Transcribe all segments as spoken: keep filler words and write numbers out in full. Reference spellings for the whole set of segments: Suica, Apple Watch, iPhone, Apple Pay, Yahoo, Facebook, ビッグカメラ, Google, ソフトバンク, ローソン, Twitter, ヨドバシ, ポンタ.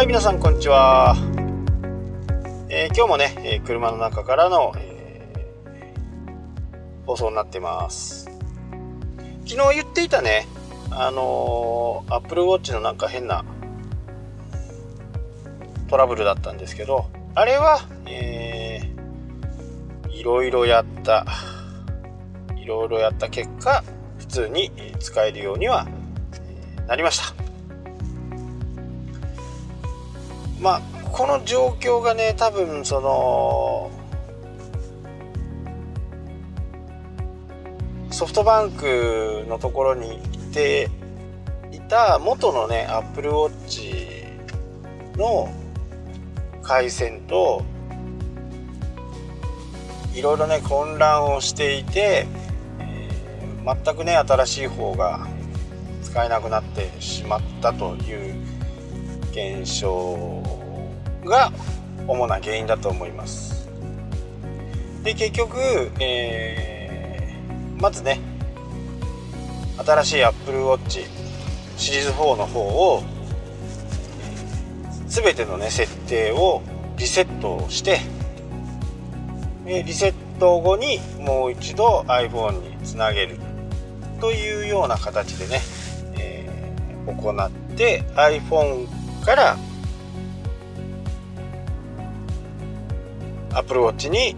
はい、皆さんこんにちは、えー、今日もね、えー、車の中からの、えー、放送になってます。昨日言っていたね、あのー、Apple Watch のなんか変なトラブルだったんですけど、あれは、えー、いろいろやったいろいろやった結果、普通に使えるようにはなりました。まあこの状況がね、多分そのソフトバンクのところに行っていた元のね Apple Watch の回線といろいろね混乱をしていて、えー、全くね新しい方が使えなくなってしまったという現象が主な原因だと思います。で結局、えー、まずね新しい Apple Watch シリーズフォーの方を全てのね設定をリセットして、リセット後にもう一度 iPhone につなげるというような形でね、えー、行って iPhone から Apple Watch に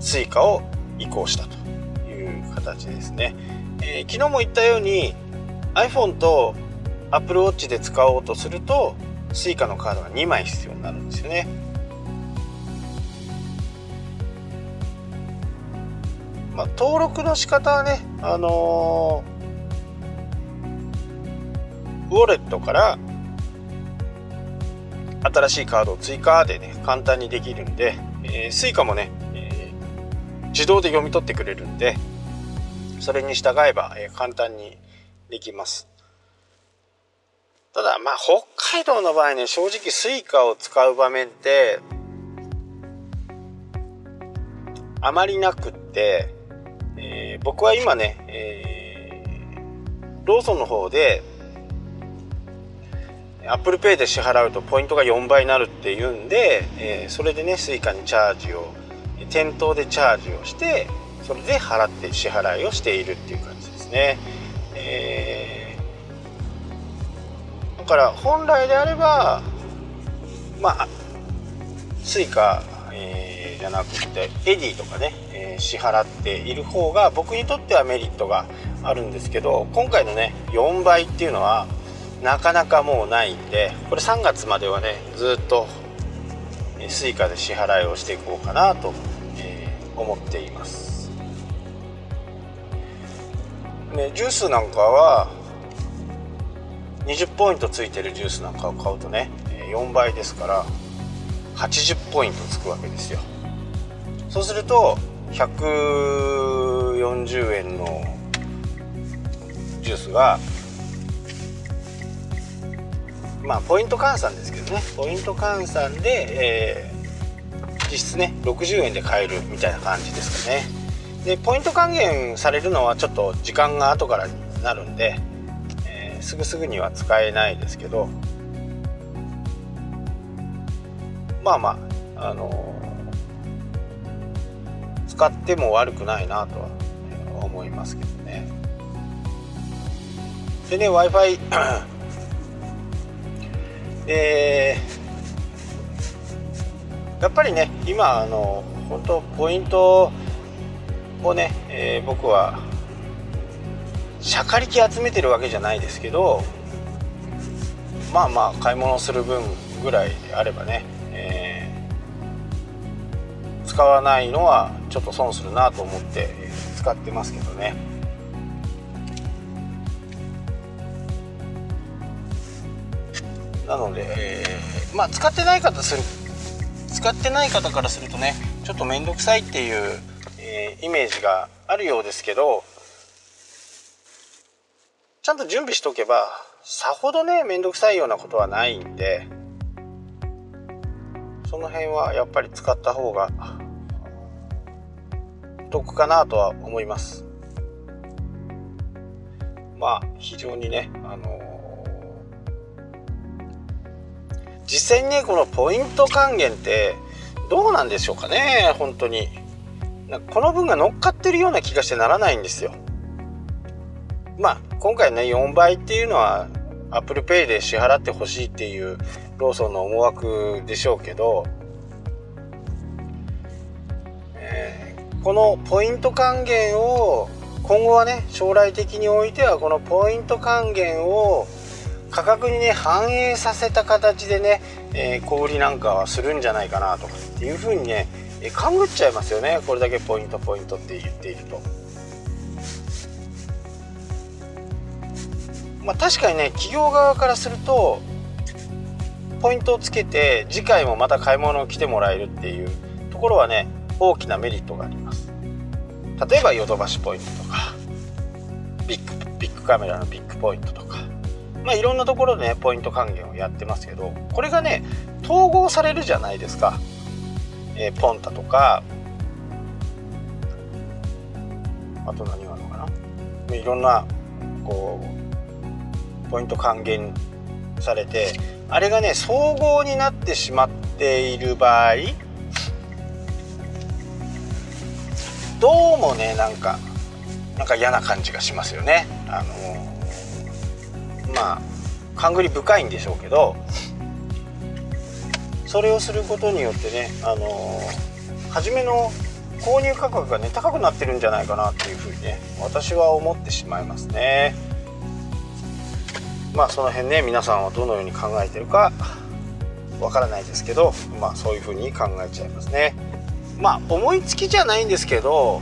Suica を移行したという形ですね。えー、昨日も言ったように iPhone と Apple Watch で使おうとすると Suica のカードがにまい必要になるんですよね。まあ、登録の仕方はね、あのーウォレットから新しいカードを追加でね簡単にできるんで、えー、Suica もね、えー、自動で読み取ってくれるんで、それに従えば、えー、簡単にできます。ただまあ北海道の場合ね、正直 Suica を使う場面ってあまりなくって、えー、僕は今ね、えー、ローソンの方でApple Pay で支払うとポイントがよんばいになるっていうんで、えー、それでね Suica にチャージを店頭でチャージをして、それで払って支払いをしているっていう感じですね。えー、だから本来であればまあ Suica、えー、じゃなくて エディ とかね、えー、支払っている方が僕にとってはメリットがあるんですけど、今回のねよんばいっていうのはなかなかもうないんで、これさんがつまではねずっと Suica で支払いをしていこうかなと思っています。ね、ジュースなんかはにじゅうポイントついてるジュースなんかを買うとねよんばいですからはちじゅうポイントつくわけですよ。そうするとひゃくよんじゅうえんのジュースが、まあ、ポイント換算ですけどね、ポイント換算で、えー、実質ねろくじゅうえんで買えるみたいな感じですかね。でポイント還元されるのはちょっと時間が後からになるんで、えー、すぐすぐには使えないですけど、まあまあ、あのー、使っても悪くないなとは思いますけどね。でね Wi-Fi えー、やっぱりね今あの本当ポイントをね、えー、僕はしゃかりき集めてるわけじゃないですけど、まあまあ買い物する分ぐらいであればね、えー、使わないのはちょっと損するなと思って使ってますけどね。なので、えー、まあ使ってない方する使ってない方からするとねちょっと面倒くさいっていう、えー、イメージがあるようですけど、ちゃんと準備しとけばさほどね面倒くさいようなことはないんで、その辺はやっぱり使った方が得かなとは思います。まあ非常にねあの実際にねこのポイント還元ってどうなんでしょうかね。本当になんかこの分が乗っかってるような気がしてならないんですよ。まあ今回ねよんばいっていうのは Apple Pay で支払ってほしいっていうローソンの思惑でしょうけど、えー、このポイント還元を今後はね将来的においてはこのポイント還元を価格にね反映させた形でね、えー、小売りなんかはするんじゃないかなとかっていうふうにね勘ぐっちゃいますよね。これだけポイントポイントって言っていると、まあ、確かにね企業側からするとポイントをつけて次回もまた買い物を来てもらえるっていうところはね大きなメリットがあります。例えばヨドバシポイントとかビッグビッグカメラのビッグポイントとか、まあ、いろんなところでねポイント還元をやってますけど、これがね統合されるじゃないですか。えー、ポンタとかあと何があるのかな、いろんなこうポイント還元されてあれがね総合になってしまっている場合どうもねなんかなんか嫌な感じがしますよね。あのー、まあ勘繰り深いんでしょうけど、それをすることによってね、あのー、初めの購入価格がね高くなってるんじゃないかなっていうふうにね私は思ってしまいますね。まあその辺ね皆さんはどのように考えてるかわからないですけど、まあそういうふうに考えちゃいますね。まあ思いつきじゃないんですけど、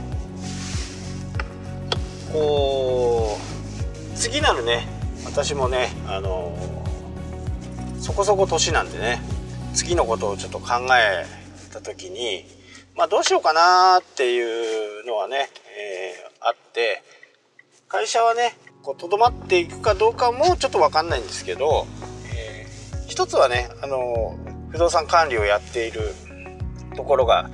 こう次なるね私もねあのー、そこそこ年なんでね次のことをちょっと考えた時に、まあ、どうしようかなっていうのはね、えー、あって会社はねとどまっていくかどうかもちょっと分かんないんですけど、えー、一つはねあの不動産管理をやっているところが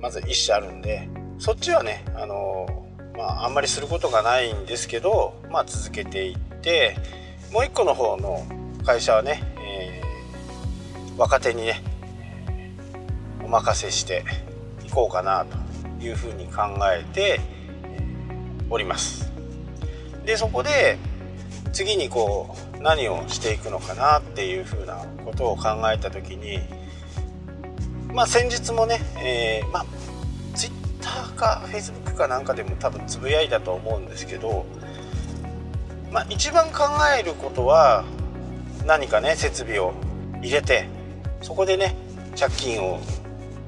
まず一社あるんで、そっちはね あの、まあ、あんまりすることがないんですけど、まあ、続けていってもう一個の方の会社はね、えー、若手にねお任せしていこうかなというふうに考えております。でそこで次にこう何をしていくのかなっていうふうなことを考えた時に、まあ先日もね、えーまあ、Twitter か Facebook かなんかでも多分つぶやいたと思うんですけど、まあ、一番考えることは何かね設備を入れてそこでね借金を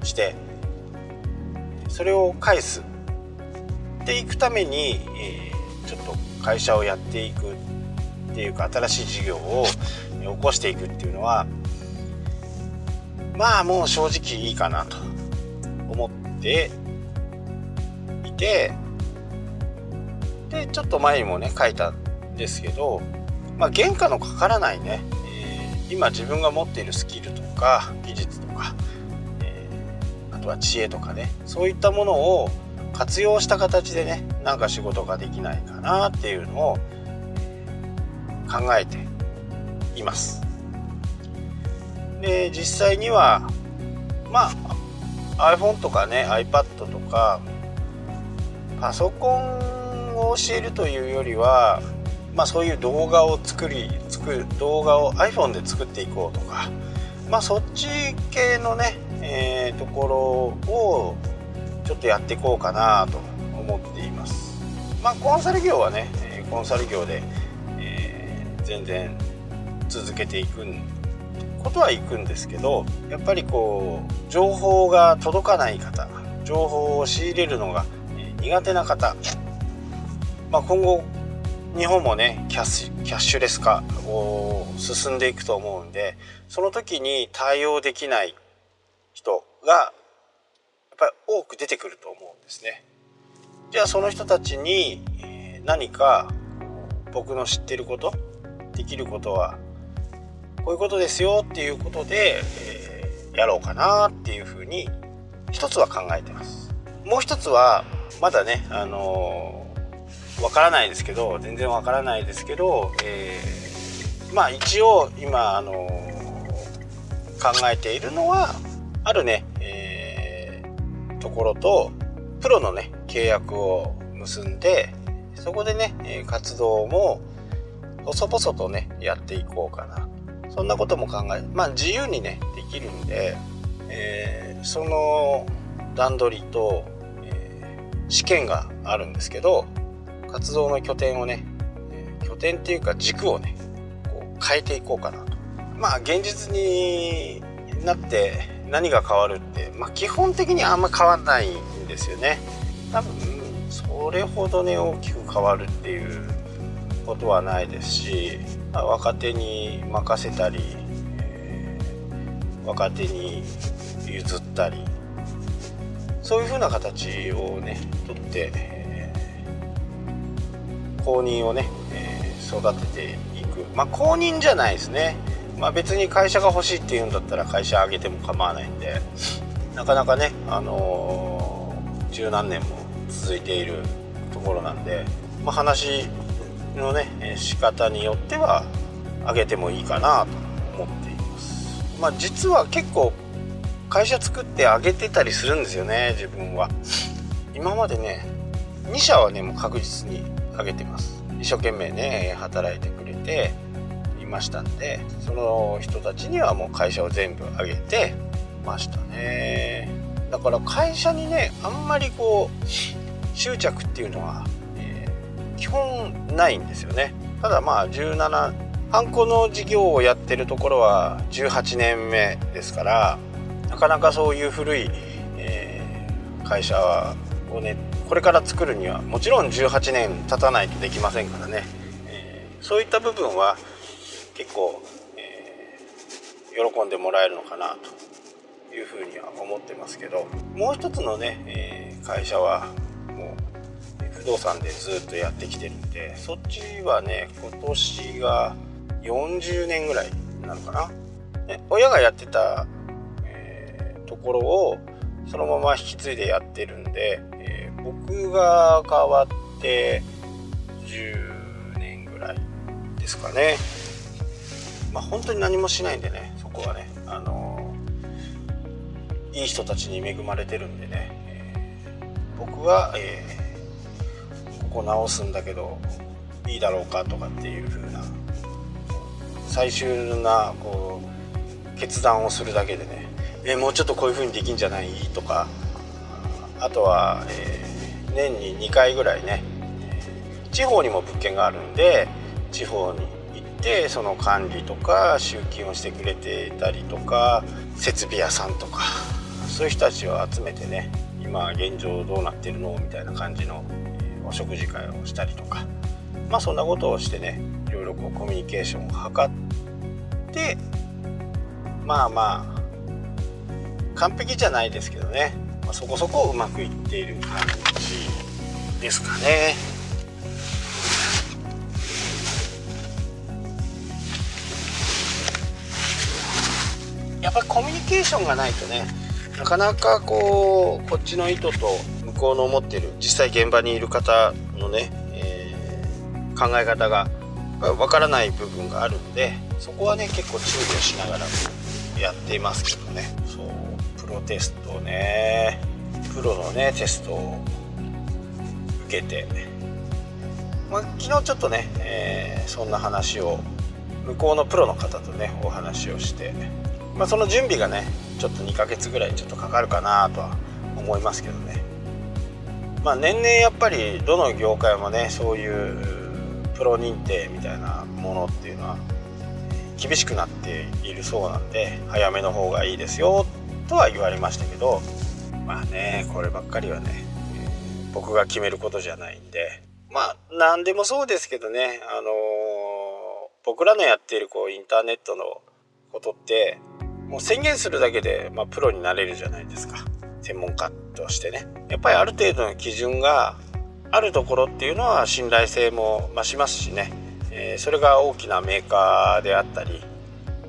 してそれを返すっていくために、えー、ちょっと会社をやっていくっていうか新しい事業を起こしていくっていうのはまあもう正直いいかなと思っていて、でちょっと前にもね書いたんですけど、まあ、原価のかからないね、えー、今自分が持っているスキルとか技術とか、えー、あとは知恵とかねそういったものを活用した形でねなんか仕事ができないかなっていうのを考えています。で実際にはまあ iPhone とかね iPad とかパソコンを教えるというよりは、まあ、そういう動画を作り作る動画を iPhone で作っていこうとか、まあ、そっち系のね、えー、ところをちょっとやっていこうかなと思っています。まあコンサル業はねコンサル業で、えー、全然続けていくんでことはいくんですけど、やっぱりこう情報が届かない方、情報を仕入れるのが苦手な方、まあ、今後日本もねキャッシュ、キャッシュレス化を進んでいくと思うんで、その時に対応できない人がやっぱり多く出てくると思うんですね。じゃあその人たちに何か僕の知ってること、できることはこういうことですよっていうことで、えー、やろうかなっていうふうに一つは考えてます。もう一つはまだねあのー、わからないですけど全然わからないですけど、えー、まあ一応今あの考えているのはあるね、えー、ところとプロのね契約を結んで、そこでね活動も細々とねやっていこうかな、そんなことも考え、まあ自由にねできるんで、えー、その段取りと、えー、試験があるんですけど、活動の拠点をね、拠点っていうか軸をねこう変えていこうかなと。まあ現実になって何が変わるって、まあ、基本的にあんま変わんないんですよね。多分それほどね大きく変わるっていうことはないですし、まあ、若手に任せたり、えー、若手に譲ったり、そういうふうな形をね取って、えー、後任をね、えー、育てていく。まあ後任じゃないですね。まあ、別に会社が欲しいっていうんだったら会社あげても構わないんで、なかなかね、あのー、十何年も続いているところなんで、まあ、話のね仕方によってはあげてもいいかなと思っています。まあ、実は結構会社作ってあげてたりするんですよね、自分は。今までねに社はねもう確実にあげてます。一生懸命ね働いてくれてましたんで、その人たちにはもう会社を全部あげてましたね。だから会社にねあんまりこう執着っていうのは、えー、基本ないんですよね。ただまあじゅうななハンコの事業をやってるところはじゅうはちねんめですから、なかなかそういう古い、えー、会社をねこれから作るにはもちろんじゅうはちねん経たないとできませんからね、えー、そういった部分は結構、えー、喜んでもらえるのかなというふうには思ってますけど、もう一つのね、えー、会社はもう不動産でずっとやってきてるんで、そっちはね今年がよんじゅうねんぐらいなのかな、ね、親がやってた、えー、ところをそのまま引き継いでやってるんで、えー、僕が変わってじゅうねんぐらいですかね。まあ、本当に何もしないんでね、そこはね、あのー、いい人たちに恵まれてるんでね、えー、僕は、えー、ここ直すんだけどいいだろうかとかっていう風な最終なこう決断をするだけでね、えー、もうちょっとこういう風にできんじゃないとか、あとは、えー、年ににかいぐらいね、地方にも物件があるんで地方にでその管理とか集金をしてくれていたりとか、設備屋さんとかそういう人たちを集めてね、今現状どうなってるのみたいな感じのお食事会をしたりとか、まあそんなことをしてね、いろいろこうコミュニケーションを図って、まあまあ完璧じゃないですけどね、まあ、そこそこうまくいっている感じですかね。やっぱりコミュニケーションがないとね、なかなかこうこっちの意図と向こうの思っている実際現場にいる方のね、えー、考え方がわからない部分があるので、そこはね結構注意をしながらやっていますけどね。そうプロテストね、プロのねテストを受けて、まあ、昨日ちょっとね、えー、そんな話を向こうのプロの方とねお話をして。まあ、その準備がねちょっとにかげつぐらいちょっとかかるかなとは思いますけどね。まあ年々やっぱりどの業界もねそういうプロ認定みたいなものっていうのは厳しくなっているそうなんで、早めの方がいいですよとは言われましたけど、まあねこればっかりはね僕が決めることじゃないんで、まあ何でもそうですけどね、あのー、僕らのやっているこうインターネットのことってもう宣言するだけで、まあ、プロになれるじゃないですか。専門家としてねやっぱりある程度の基準があるところっていうのは信頼性も増しますしね、えー、それが大きなメーカーであったり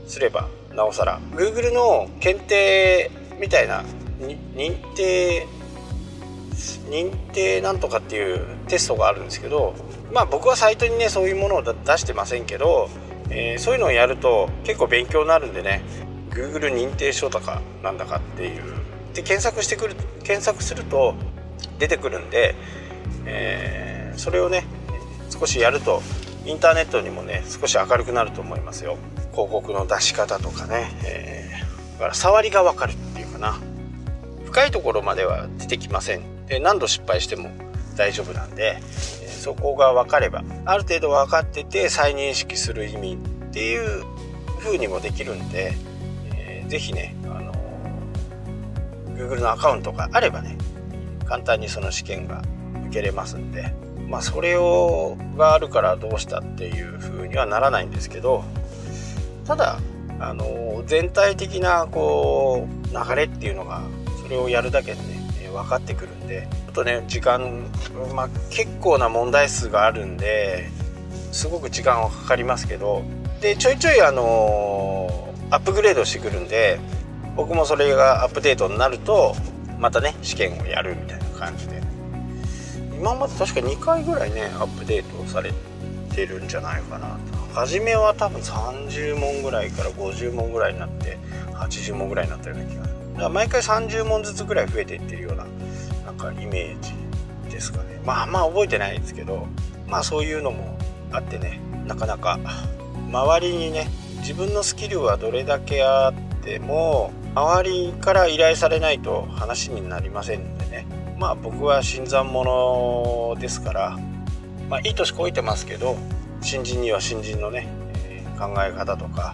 すればなおさら Google の検定みたいな認定認定なんとかっていうテストがあるんですけど、まあ僕はサイトにねそういうものを出してませんけど、えー、そういうのをやると結構勉強になるんでね、Google 認定証とかなんだかっていうで検索してくる検索すると出てくるんで、えー、それをね少しやるとインターネットにもね少し明るくなると思いますよ。広告の出し方とかね、えー、だから触りが分かるっていうかな、深いところまでは出てきませんで、何度失敗しても大丈夫なんで、そこが分かればある程度分かってて再認識する意味っていう風にもできるんで、えー、ぜひねあの Google のアカウントがあればね簡単にその試験が受けれますんで、まあそれをがあるからどうしたっていう風にはならないんですけど、ただあの全体的なこう流れっていうのがそれをやるだけでね分かってくるんで、あとね時間、まあ、結構な問題数があるんですごく時間はかかりますけど、でちょいちょいあのアップグレードしてくるんで、僕もそれがアップデートになるとまたね試験をやるみたいな感じで、今まで確かにかいぐらいねアップデートされてるんじゃないかなと。初めは多分さんじゅうもんぐらいからごじゅうもんぐらいになってはちじゅうもんぐらいになったような気がする。毎回さんじゅうもんずつぐらい増えていってるようななんかイメージですかね。まあまあ覚えてないんですけど、まあそういうのもあってね、なかなか周りにね自分のスキルはどれだけあっても周りから依頼されないと話になりませんのでね、まあ僕は新参者ですから、まあ、いい年こいてますけど新人には新人のね、えー、考え方とか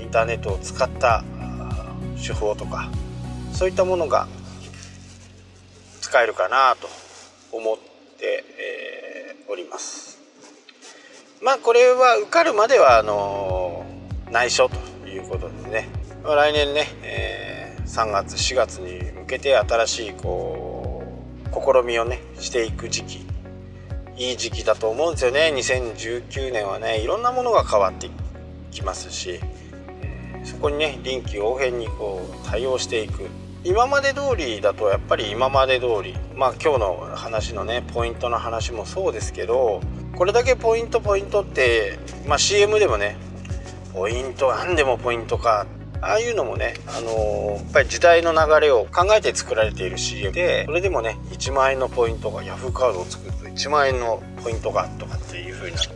インターネットを使った手法とかそういったものが使えるかなと思って、えー、おります。まあこれは受かるまではあのー、内緒ということでね、来年ね、えー、さんがつしがつに向けて新しいこう試みをねしていく時期、いい時期だと思うんですよね。にせんじゅうきゅうねんはねいろんなものが変わってきますし、えー、そこにね臨機応変にこう対応していく。今まで通りだとやっぱり今まで通り、まあ今日の話のねポイントの話もそうですけど、これだけポイントポイントって、まあ、シーエム でもねポイントなんでもポイントか、ああいうのもね、あのー、やっぱり時代の流れを考えて作られている シーエム で、それでもねいちまんえんのポイントが Yahoo カードを作るといちまんえんのポイントがとかっていう風になると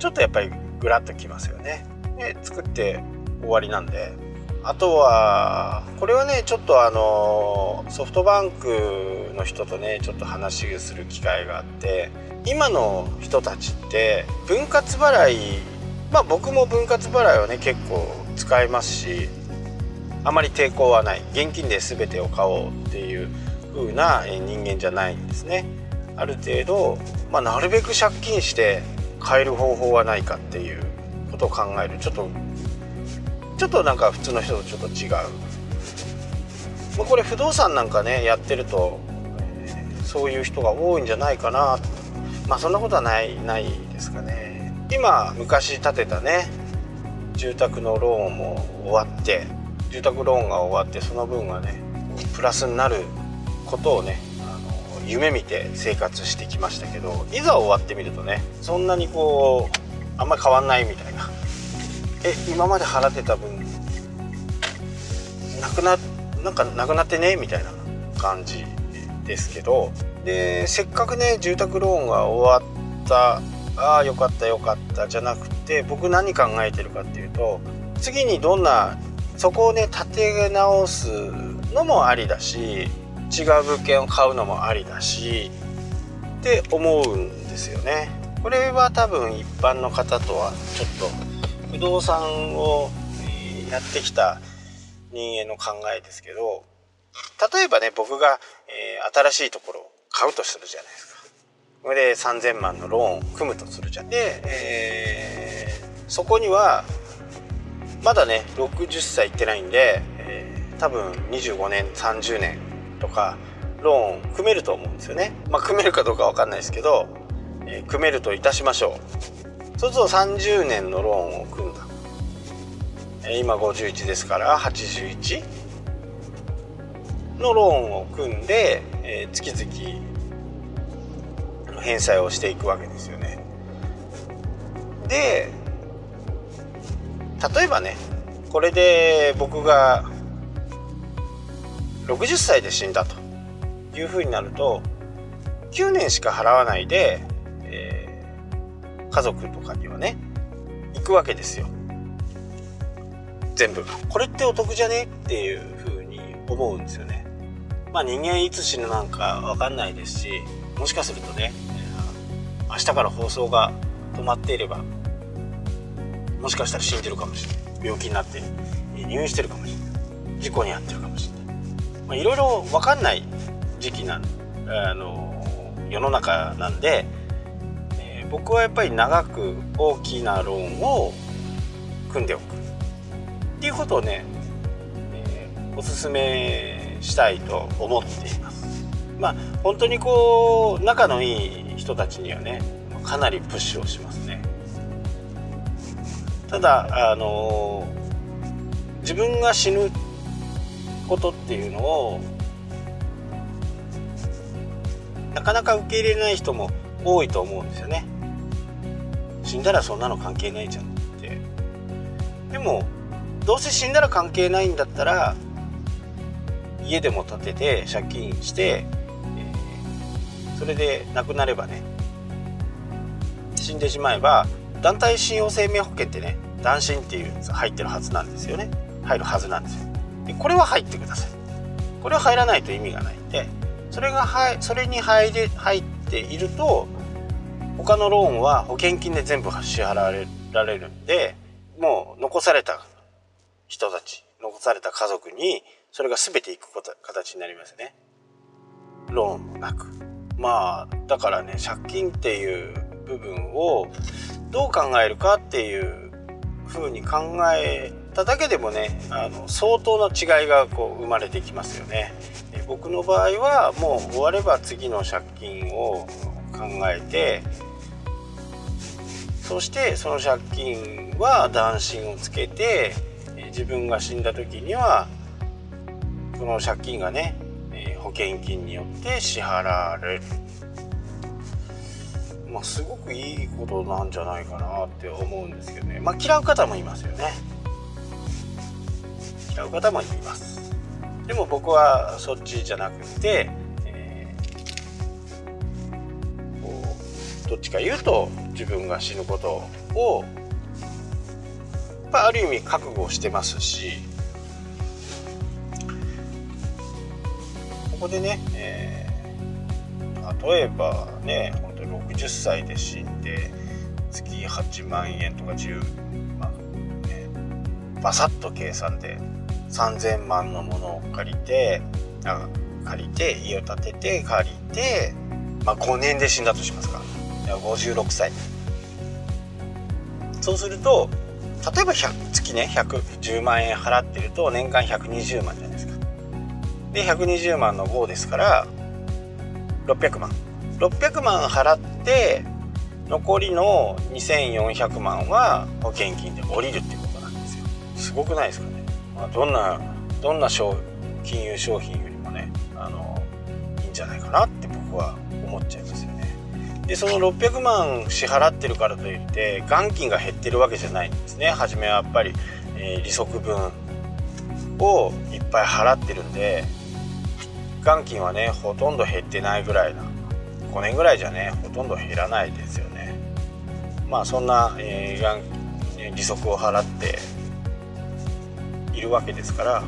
ちょっとやっぱりグラッときますよね。で作って終わりなんで、あとはこれはねちょっとあのソフトバンクの人とねちょっと話をする機会があって、今の人たちって分割払い、まあ僕も分割払いはね結構使いますし、あまり抵抗はない、現金で全てを買おうっていう風な人間じゃないんですね。ある程度、まあ、なるべく借金して買える方法はないかっていうことを考える、ちょっとちょっとなんか普通の人とちょっと違う、まあ、これ不動産なんかねやってると、えー、そういう人が多いんじゃないかな。まあそんなことはないないですかね。今昔建てたね住宅のローンも終わって、住宅ローンが終わってその分がねプラスになることをねあの夢見て生活してきましたけど、いざ終わってみるとねそんなにこうあんまり変わんないみたいな、え今まで払ってた分なくななんかなくなってねみたいな感じですけど、でせっかくね住宅ローンが終わった、あーよかったよかったじゃなくて、僕何考えてるかっていうと、次にどんなそこをね立て直すのもありだし、違う物件を買うのもありだしって思うんですよね。これは多分一般の方とはちょっと不動産をやってきた人間の考えですけど、例えばね僕が、えー、新しいところを買うとするじゃないですか。それでさんぜんまんのローンを組むとするじゃん。で、えー、そこにはまだねろくじゅっさいいってないんで、えー、多分にじゅうごねんさんじゅうねんとかローン組めると思うんですよね。まあ組めるかどうかわかんないですけど、えー、組めるといたしましょう。そうするとさんじゅうねんのローンを組んだ、今ごじゅういちですからはちじゅういちのローンを組んで月々返済をしていくわけですよね。で例えばねこれで僕がろくじゅっさいで死んだというふうになるときゅうねんしか払わないで、えー、家族とかにはね行くわけですよ。全部これってお得じゃねっていうふうに思うんですよね。まあ人間いつ死ぬなんか分かんないですし、もしかするとね明日から放送が止まっていればもしかしたら死んでるかもしれない、病気になって入院してるかもしれない、事故に遭ってるかもしれない、まあ、いろいろ分かんない時期なあの世の中なんで、えー、僕はやっぱり長く大きなローンを組んでおくっていうことをね、えー、おすすめしたいと思っています。まあ本当にこう仲のいい人たちにはねかなりプッシュをしますね。ただあの自分が死ぬことっていうのをなかなか受け入れない人も多いと思うんですよね。死んだらそんなの関係ないじゃんって。でもどうせ死んだら関係ないんだったら家でも建てて借金して、えー、それで亡くなればね、死んでしまえば団体信用生命保険ってね、団信っていうやつ入ってるはずなんですよね。入るはずなんですよ。でこれは入ってください。これは入らないと意味がないんで、それが入それに入れ入っていると他のローンは保険金で全部支払われるんで、もう残された人たち、残された家族にそれが全ていくこと形になりますね。ローンもなく、まあだからね、借金っていう部分をどう考えるかっていう風に考えただけでもね、あの相当の違いがこう生まれてきますよね。で僕の場合はもう終われば次の借金を考えて、そしてその借金は断信をつけて自分が死んだ時にはこの借金がね保険金によって支払われる。まあ、すごくいいことなんじゃないかなって思うんですけどね。まあ嫌う方もいますよね。嫌う方もいます。でも僕はそっちじゃなくて、えー、こうどっちか言うと自分が死ぬことを、まあ、ある意味覚悟してますし、ここでね、えー、例えばねろくじゅっさいで死んで月はちまんえんとかじゅうまん、ね、バサッと計算でさんぜんまんのものを借りてあ借りて家を建てて借りて、まあ、ごねんで死んだとしますか。ごじゅうろくさい。そうすると例えばひゃく月ねひゃくじゅうまんえん払ってると年間ひゃくにじゅうまんじゃないですか。でひゃくにじゅうまんのごですからろっぴゃくまん。ろっぴゃくまん払って残りのにせんよんひゃくまんは保険金で降りるってことなんですよ。すごくないですかね。まあ、どんなどんな商金融商品よりもねあのいいんじゃないかなって僕は思っちゃいますよね。でそのろっぴゃくまん支払ってるからといって元金が減ってるわけじゃないんですね。初めはやっぱり、えー、利息分をいっぱい払ってるんで元金はねほとんど減ってないぐらいな、ごねんぐらいじゃねほとんど減らないですよね。まあそんな、えー、利息を払っているわけですから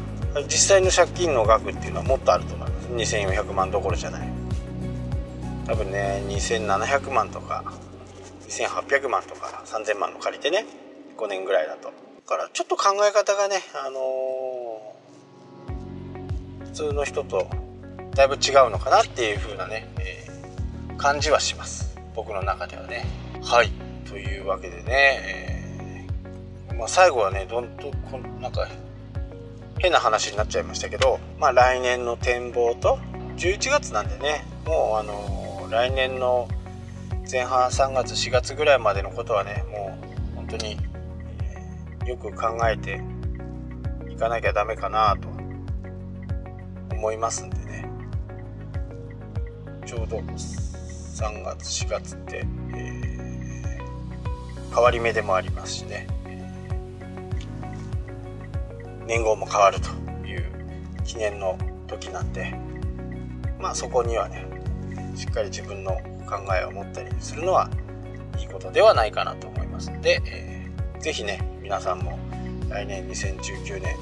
実際の借金の額っていうのはもっとあると思います。にせんよんひゃくまんどころじゃない、多分ねにせんななひゃくまんとかにせんはっぴゃくまんとかさんぜんまんの借りてねごねんぐらいだと。だからちょっと考え方がね、あのー、普通の人とだいぶ違うのかなっていう風なね、えー感じはします僕の中ではね。はい、というわけでね、えーまあ、最後はねどんとこなんか変な話になっちゃいましたけど、まあ、来年の展望とじゅういちがつなんでねもうあのー、来年の前半さんがつしがつぐらいまでのことはねもう本当に、えー、よく考えていかなきゃダメかなと思いますんでね。ちょうどさんがつしがつって、えー、変わり目でもありますしね、年号も変わるという記念の時なんで、まあそこにはねしっかり自分の考えを持ったりするのはいいことではないかなと思いますので、えー、ぜひね皆さんも来年にせんじゅうきゅうね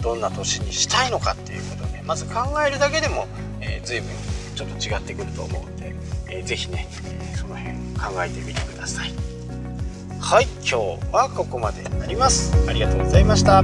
んどんな年にしたいのかっていうことをねまず考えるだけでも、えー、随分ちょっと違ってくると思うんで、えー、ぜひね、えー、その辺考えてみてください。はい、今日はここまでになります。ありがとうございました。